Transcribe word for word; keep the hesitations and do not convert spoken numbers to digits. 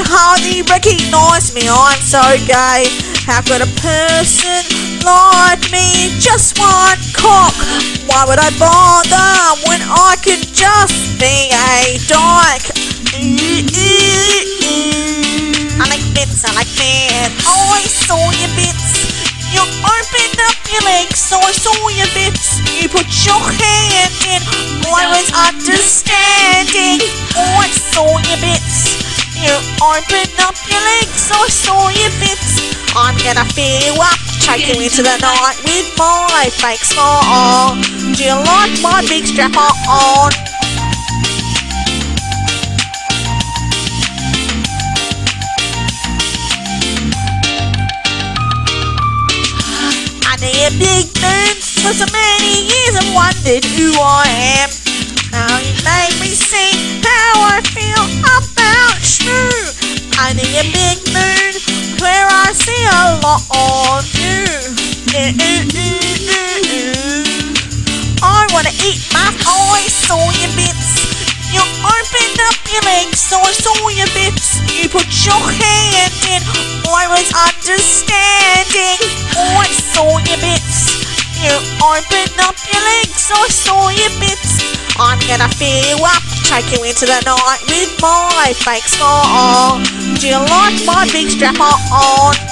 and hardly recognize me. I'm so gay. How could a person like me just want cock? Why would I bother when I could just be a dyke? I like bits, I like bits. Oh, I saw your bits. You opened up your legs, so I saw your bits. You put your hand in. I was understanding. Oh, I saw your bits. You opened up your legs, so I saw your bits. I'm gonna fill up, take you into the night with my fake smile. Do you like my big strap on? I need a big boom, for so many years I've wondered who I am. Now you made me see how I feel about you. I need a big moon where I see a lot of you. Mm, mm, mm, mm, mm. I wanna eat my eyes, saw your bits. You opened up your legs, so I saw your bits. You put your hand in. I was understanding. Oh, I saw your bits. You opened up your legs, so I saw your bits. I'm gonna fill up, take you into the night with my fake smile. Do you like my big strap on?